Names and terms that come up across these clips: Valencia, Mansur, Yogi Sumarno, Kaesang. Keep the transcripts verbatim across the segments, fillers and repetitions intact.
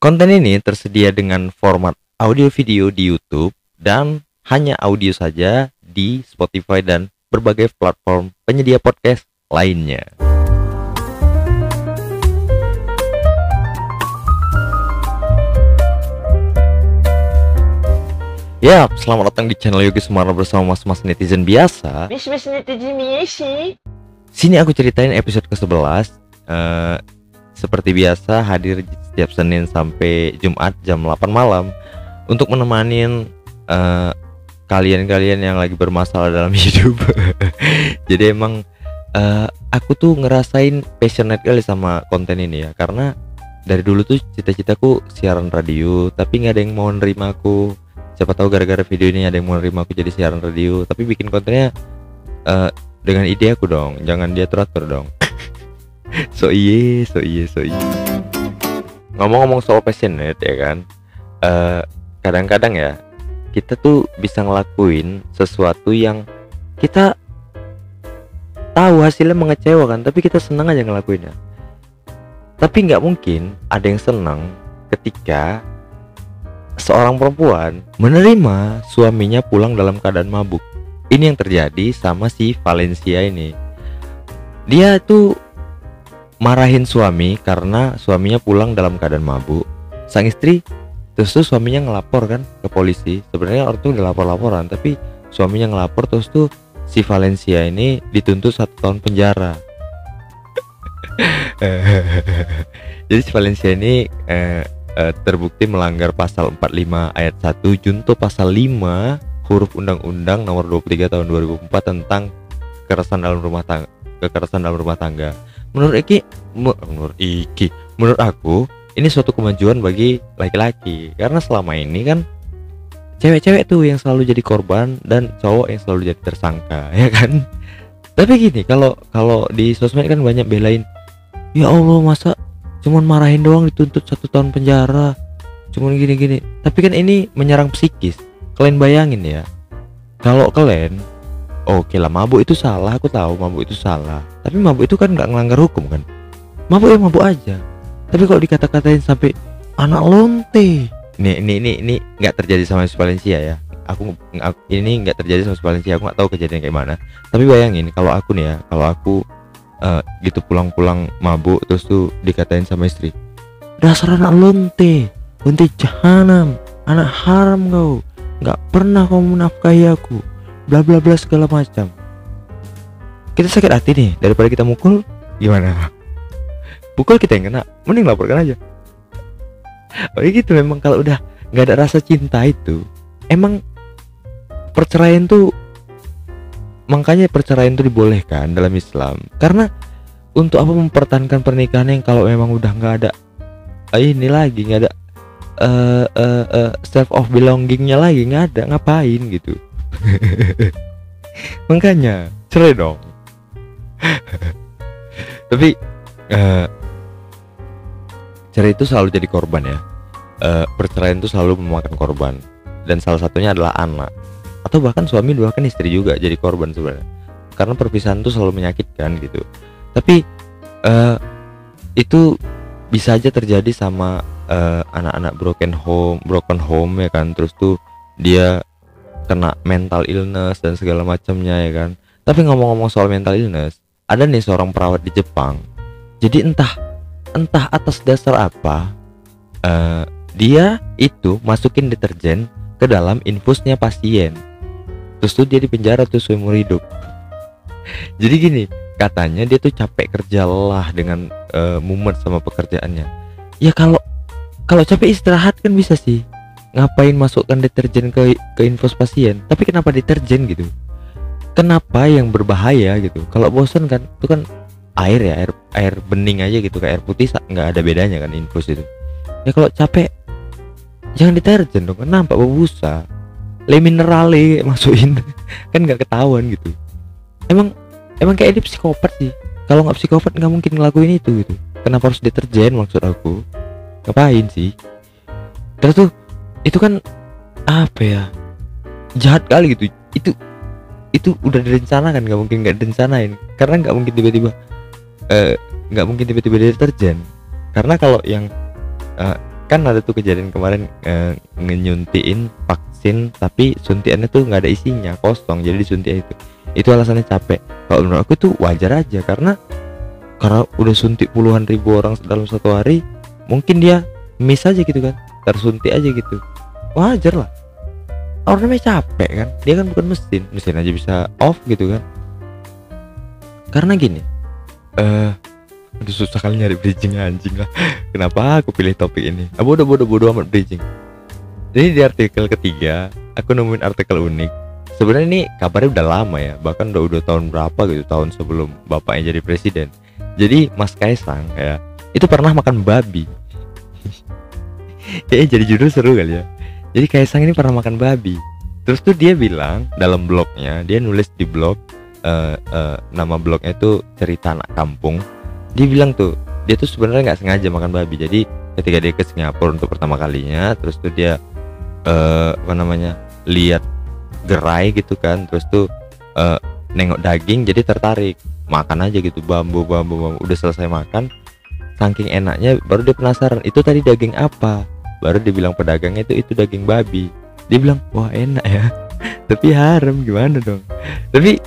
Konten ini tersedia dengan format audio video di YouTube dan hanya audio saja di Spotify dan berbagai platform penyedia podcast lainnya. Ya, selamat datang di channel Yogi Sumarno bersama mas-mas netizen biasa. Mas-mas netizen biasa. Sini aku ceritain episode ke sebelas. Uh, seperti biasa hadir setiap Senin sampai Jumat jam delapan malam untuk menemani uh, kalian-kalian yang lagi bermasalah dalam hidup. Jadi emang uh, aku tuh ngerasain passionate kali sama konten ini ya, karena dari dulu tuh cita-citaku siaran radio, tapi nggak ada yang mau nerima aku. Siapa tahu gara-gara video ini ada yang mau nerima aku jadi siaran radio, tapi bikin kontennya uh, dengan ide aku dong, jangan diatur-atur dong. So iye, so iye, so iye. Ngomong-ngomong soal passionate ya kan, uh, kadang-kadang ya kita tuh bisa ngelakuin sesuatu yang kita tahu hasilnya mengecewakan, tapi kita senang aja ngelakuinnya. Tapi nggak mungkin ada yang senang ketika seorang perempuan menerima suaminya pulang dalam keadaan mabuk. Ini yang terjadi sama si Valencia ini. Dia tuh marahin suami karena suaminya pulang dalam keadaan mabuk. Sang istri terus tuh suaminya ngelapor kan ke polisi. Sebenarnya orang tuh udah lapor-laporan, tapi suaminya ngelapor, terus tuh si Valencia ini dituntut satu tahun penjara. Jadi si Valencia ini eh, eh, terbukti melanggar pasal empat puluh lima ayat satu junto pasal lima huruf undang-undang nomor dua puluh tiga tahun dua ribu empat tentang kekerasan dalam rumah tangga. Kekerasan dalam rumah tangga. Menurut Iki, menurut Iki, menurut aku ini suatu kemajuan bagi laki-laki, karena selama ini kan cewek-cewek tuh yang selalu jadi korban dan cowok yang selalu jadi tersangka, ya kan? Tapi gini, kalau kalau di sosmed kan banyak belain, ya Allah masa cuman marahin doang dituntut satu tahun penjara, cuman gini-gini. Tapi kan ini menyerang psikis. Kalian bayangin ya, kalau kalian oke lah, mabuk itu salah, aku tahu mabuk itu salah, tapi mabuk itu kan nggak ngelanggar hukum kan, mabuk ya mabuk aja. Tapi kalau dikata-katain sampai anak lonte, ini ini ini ini nggak terjadi sama si Valencia ya, aku, aku ini nggak terjadi sama si Valencia, aku nggak tahu kejadian kayak mana. Tapi bayangin kalau aku nih ya, kalau aku uh, gitu pulang-pulang mabuk terus tuh dikatain sama istri, dasar anak lonte, lonte jahanam, anak haram kau, nggak pernah kau menafkahi aku, bla bla bla segala macam. Kita sakit hati nih, daripada kita mukul, gimana? Pukul kita yang kena, mending laporkan aja. Oh gitu, memang kalau udah nggak ada rasa cinta itu, emang perceraian tuh, makanya perceraian tuh dibolehkan dalam Islam. Karena untuk apa mempertahankan pernikahan yang kalau memang udah nggak ada, eh, ini lagi nggak ada uh, uh, uh, self of belongingnya lagi nggak ada, ngapain gitu? Makanya cerai dong. Tapi uh, cerai itu selalu jadi korban ya, uh, perceraian itu selalu memakan korban, dan salah satunya adalah anak, atau bahkan suami, bahkan istri juga jadi korban sebenarnya, karena perpisahan itu selalu menyakitkan gitu. Tapi uh, itu bisa aja terjadi sama uh, anak-anak broken home, broken home ya kan, terus tuh dia kena mental illness dan segala macamnya ya kan. Tapi ngomong-ngomong soal mental illness, ada nih seorang perawat di Jepang. Jadi entah entah atas dasar apa, uh, dia itu masukin deterjen ke dalam infusnya pasien. Terus tuh dia di penjara tuh seumur hidup. Jadi gini, katanya dia tuh capek kerja, lelah dengan uh, mumet sama pekerjaannya. Ya kalau kalau capek istirahat kan bisa sih. Ngapain masukkan deterjen ke ke infus pasien? Tapi kenapa deterjen gitu? Kenapa yang berbahaya gitu? Kalau bosan kan itu kan air ya, air air bening aja gitu, kayak air putih nggak ada bedanya kan infus itu. Ya kalau capek jangan deterjen dong, kenapa busa? Le minerale masukin kan nggak ketahuan gitu. Emang emang kayak ini psikopat sih. Kalau nggak psikopat nggak mungkin ngelakuin itu gitu. Kenapa harus deterjen, maksud aku? Ngapain sih? Terus tuh itu kan apa ya, jahat kali gitu. Itu itu udah direncanakan, nggak mungkin nggak direncanain, karena nggak mungkin tiba-tiba nggak -tiba, uh, mungkin tiba-tiba deterjen. Karena kalau yang uh, kan ada tuh kejadian kemarin e, ngenyuntiin vaksin tapi suntiannya tuh nggak ada isinya, kosong, jadi disuntik itu. Itu alasannya capek. Kalau menurut aku tuh wajar aja, karena karena udah suntik puluhan ribu orang dalam satu hari, mungkin dia miss aja gitu kan, tersuntik aja gitu, wajar lah. Orangnya capek kan, dia kan bukan mesin, mesin aja bisa off gitu kan. Karena gini, eh uh, aduh susah kali nyari bridging anjing lah. Kenapa aku pilih topik ini? Aku udah bodoh-bodoh amat bridging. Jadi di artikel ketiga aku nemuin artikel unik. Sebenarnya ini kabarnya udah lama ya, bahkan udah udah tahun berapa gitu, tahun sebelum bapaknya jadi presiden. Jadi Mas Kaesang ya, itu pernah makan babi. Kayaknya jadi judul seru kali ya. Jadi Kaesang ini pernah makan babi. Terus tuh dia bilang dalam blognya, dia nulis di blog, uh, uh, nama blognya itu Cerita Anak Kampung. Dia bilang tuh dia tuh sebenarnya nggak sengaja makan babi. Jadi ketika dia ke Singapura untuk pertama kalinya, terus tuh dia uh, apa namanya lihat gerai gitu kan, terus tuh uh, nengok daging jadi tertarik, makan aja gitu, bambu bambu bambu. Udah selesai makan, saking enaknya baru dia penasaran itu tadi daging apa. Baru dibilang pedagangnya itu itu daging babi. Dia bilang wah enak ya, tapi haram gimana dong. Tapi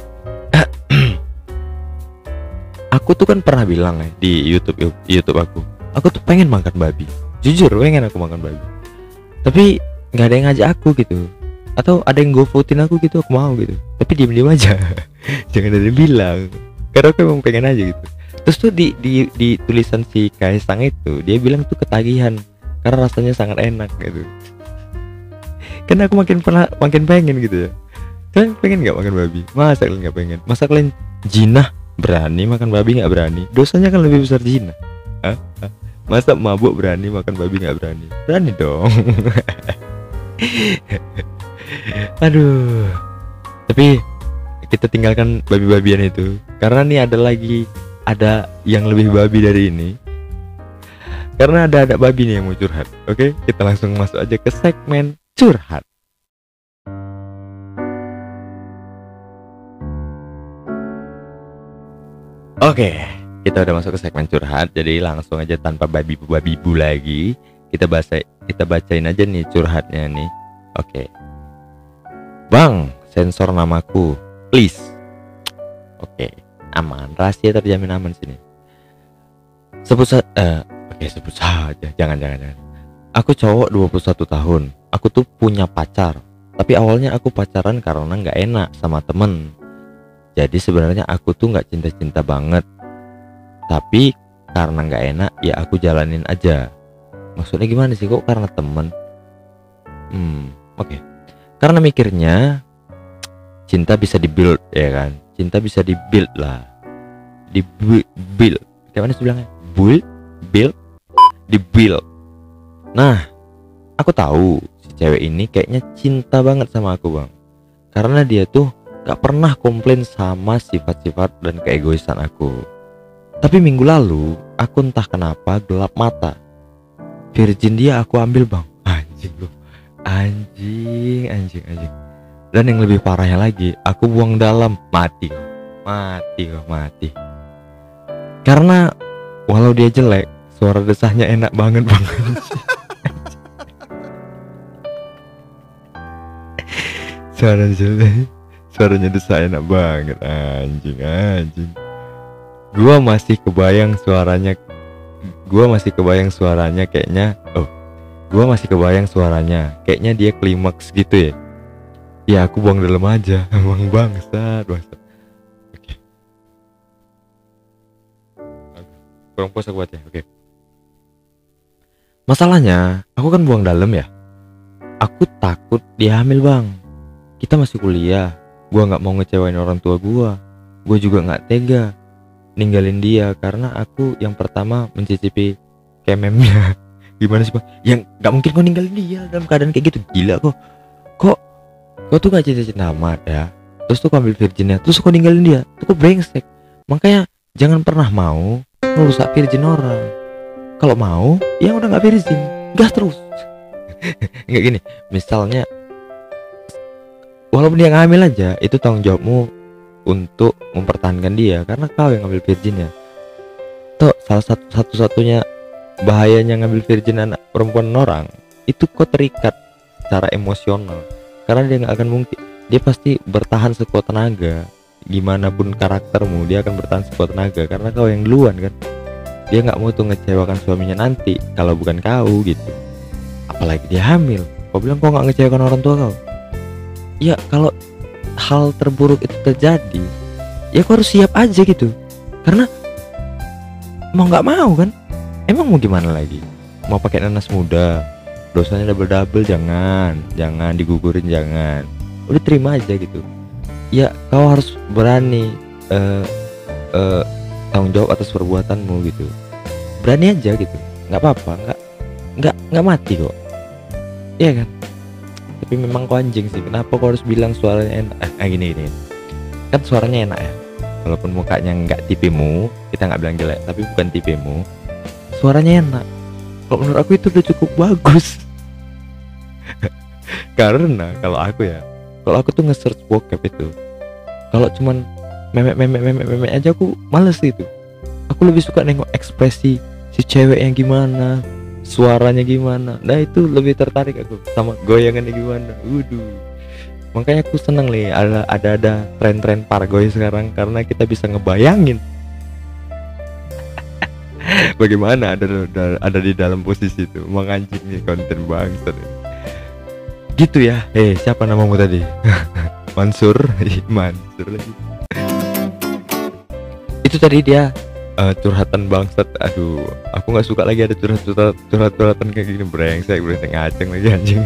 aku tuh kan pernah bilang ya di YouTube YouTube aku, aku tuh pengen makan babi, jujur pengen aku makan babi, tapi nggak ada yang ngajak aku gitu, atau ada yang gofoodin aku gitu, aku mau gitu, tapi diem-diem aja, jangan ada yang bilang, karena aku emang pengen aja gitu. Terus tuh di di, di tulisan si Kaesang itu dia bilang tuh ketagihan karena rasanya sangat enak gitu. Karena aku makin pernah makin pengen gitu ya. Kalian pengen nggak makan babi? Masa kalian nggak pengen? Masa kalian jinah berani makan babi nggak berani? Dosanya kan lebih besar zina. Hah? Hah? Masa mabuk berani makan babi nggak berani? Berani dong. Aduh. Tapi kita tinggalkan babi-babian itu, karena nih ada lagi, ada yang lebih babi dari ini. Karena ada anak babi nih yang mau curhat. Oke, kita langsung masuk aja ke segmen curhat. Oke, kita udah masuk ke segmen curhat. Jadi langsung aja tanpa babi-babibu lagi, kita baca, kita bacain aja nih curhatnya nih. Oke, Bang, sensor namaku, please. Oke, aman, rahasia terjamin aman sini. Sebut saja, uh, oke sebut saja, jangan-jangan. Aku cowok dua puluh satu tahun, aku tuh punya pacar. Tapi awalnya aku pacaran karena nggak enak sama temen. Jadi sebenarnya aku tuh nggak cinta-cinta banget, tapi karena nggak enak ya aku jalanin aja. Maksudnya gimana sih kok karena temen? Hmm, oke. Okay. Karena mikirnya cinta bisa dibuild ya kan? Cinta bisa dibuild lah, dibuild, build. Gimana sih bilangnya? Build, build, dibuild. Nah, aku tahu si cewek ini kayaknya cinta banget sama aku Bang, karena dia tuh gak pernah komplain sama sifat-sifat dan keegoisan aku. Tapi minggu lalu aku entah kenapa gelap mata. Virgin dia aku ambil Bang. Anjing lu. Anjing, anjing, anjing. Dan yang lebih parahnya lagi, aku buang dalam. Mati. Mati, mati. Karena walau dia jelek, suara desahnya enak banget Bang. Suara jelek, suaranya desah enak banget. Anjing, anjing. Gua masih kebayang suaranya. Gua masih kebayang suaranya kayaknya. Oh. Gua masih kebayang suaranya. Kayaknya dia klimaks gitu ya. Ya aku buang dalam aja. Emang bangsat, bangsat. Oke. Kurang puas aku buatnya. Oke. Masalahnya, aku kan buang dalam ya. Aku takut dia hamil, Bang. Kita masih kuliah. Gua nggak mau ngecewain orang tua gua, gua juga nggak tega ninggalin dia karena aku yang pertama mencicipi kememnya. Gimana sih Bang? Yang nggak mungkin gua ninggalin dia dalam keadaan kayak gitu, gila kok. Kok kok tuh nggak cinta-cinta amat ya? Terus tuh ambil virginnya, terus kok ninggalin dia, tuh kok brengsek. Makanya jangan pernah mau merusak virgin orang. Kalau mau, yang udah nggak virgin, gas terus. Nggak gini, misalnya. Walaupun dia ngambil aja, itu tanggung jawabmu untuk mempertahankan dia, karena kau yang ngambil virginnya. Tuh salah satu satu-satunya Bahayanya ngambil virgin anak perempuan orang itu, kau terikat secara emosional karena dia nggak akan mungkin, dia pasti bertahan sekuat tenaga. Gimana pun karaktermu, dia akan bertahan sekuat tenaga karena kau yang duluan kan. Dia nggak mau tuh ngecewakan suaminya nanti kalau bukan kau gitu. Apalagi dia hamil. Kau bilang kau nggak ngecewakan orang tua kau. Ya kalau hal terburuk itu terjadi, ya kau harus siap aja gitu. Karena mau nggak mau kan, emang mau gimana lagi? Mau pakai nanas muda, dosanya double-double. Jangan, jangan digugurin, jangan. Udah terima aja gitu. Ya kau harus berani uh, uh, tanggung jawab atas perbuatanmu gitu. Berani aja gitu, nggak apa-apa, nggak nggak nggak mati kok, iya kan? Tapi memang kau anjing sih, kenapa kau harus bilang suaranya enak? Eh, gini gini kan, suaranya enak ya, walaupun mukanya nggak tipemu, kita nggak bilang jelek, tapi bukan tipemu, suaranya enak. Kalau menurut aku itu udah cukup bagus. Karena kalau aku ya, kalau aku tuh nge-search bokep itu, kalau cuman memek-memek-memek aja aku males gitu. Aku lebih suka nengok ekspresi si ceweknya gimana, suaranya gimana. Nah itu lebih tertarik aku, sama goyangannya gimana. Waduh. Makanya aku seneng nih ada ada ada tren-tren pargoy sekarang, karena kita bisa ngebayangin bagaimana ada, ada ada di dalam posisi itu. Menganjing nih konten bangsa gitu ya. Eh hey, siapa namamu tadi? Mansur. Mansur lagi. Itu tadi dia uh, curhatan bangsat. Aduh, aku nggak suka lagi ada curhat-curhat curhat-curhatan kayak gini. Brengsek, brengsek, ngaceng lagi anjing.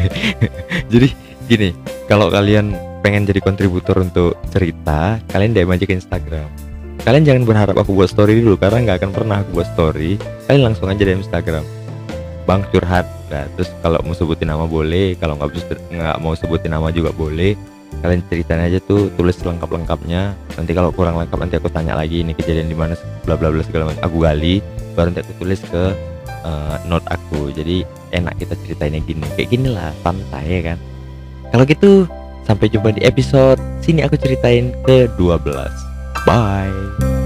Jadi gini, kalau kalian pengen jadi kontributor untuk cerita, kalian D M aja ke Instagram. Kalian jangan berharap aku buat story dulu, karena nggak akan pernah aku buat story. Kalian langsung aja D M Instagram, bang curhat. Nah, terus kalau mau sebutin nama boleh, kalau nggak nggak mau sebutin nama juga boleh. Kalian ceritain aja tuh, tulis lengkap-lengkapnya. Nanti kalau kurang lengkap nanti aku tanya lagi, ini kejadian di mana, bla bla bla segala macam. Aku gali, baru nanti aku tulis ke uh, note aku. Jadi enak kita ceritainnya gini, kayak gini lah, santai ya kan. Kalau gitu sampai jumpa di episode sini aku ceritain ke dua belas. Bye.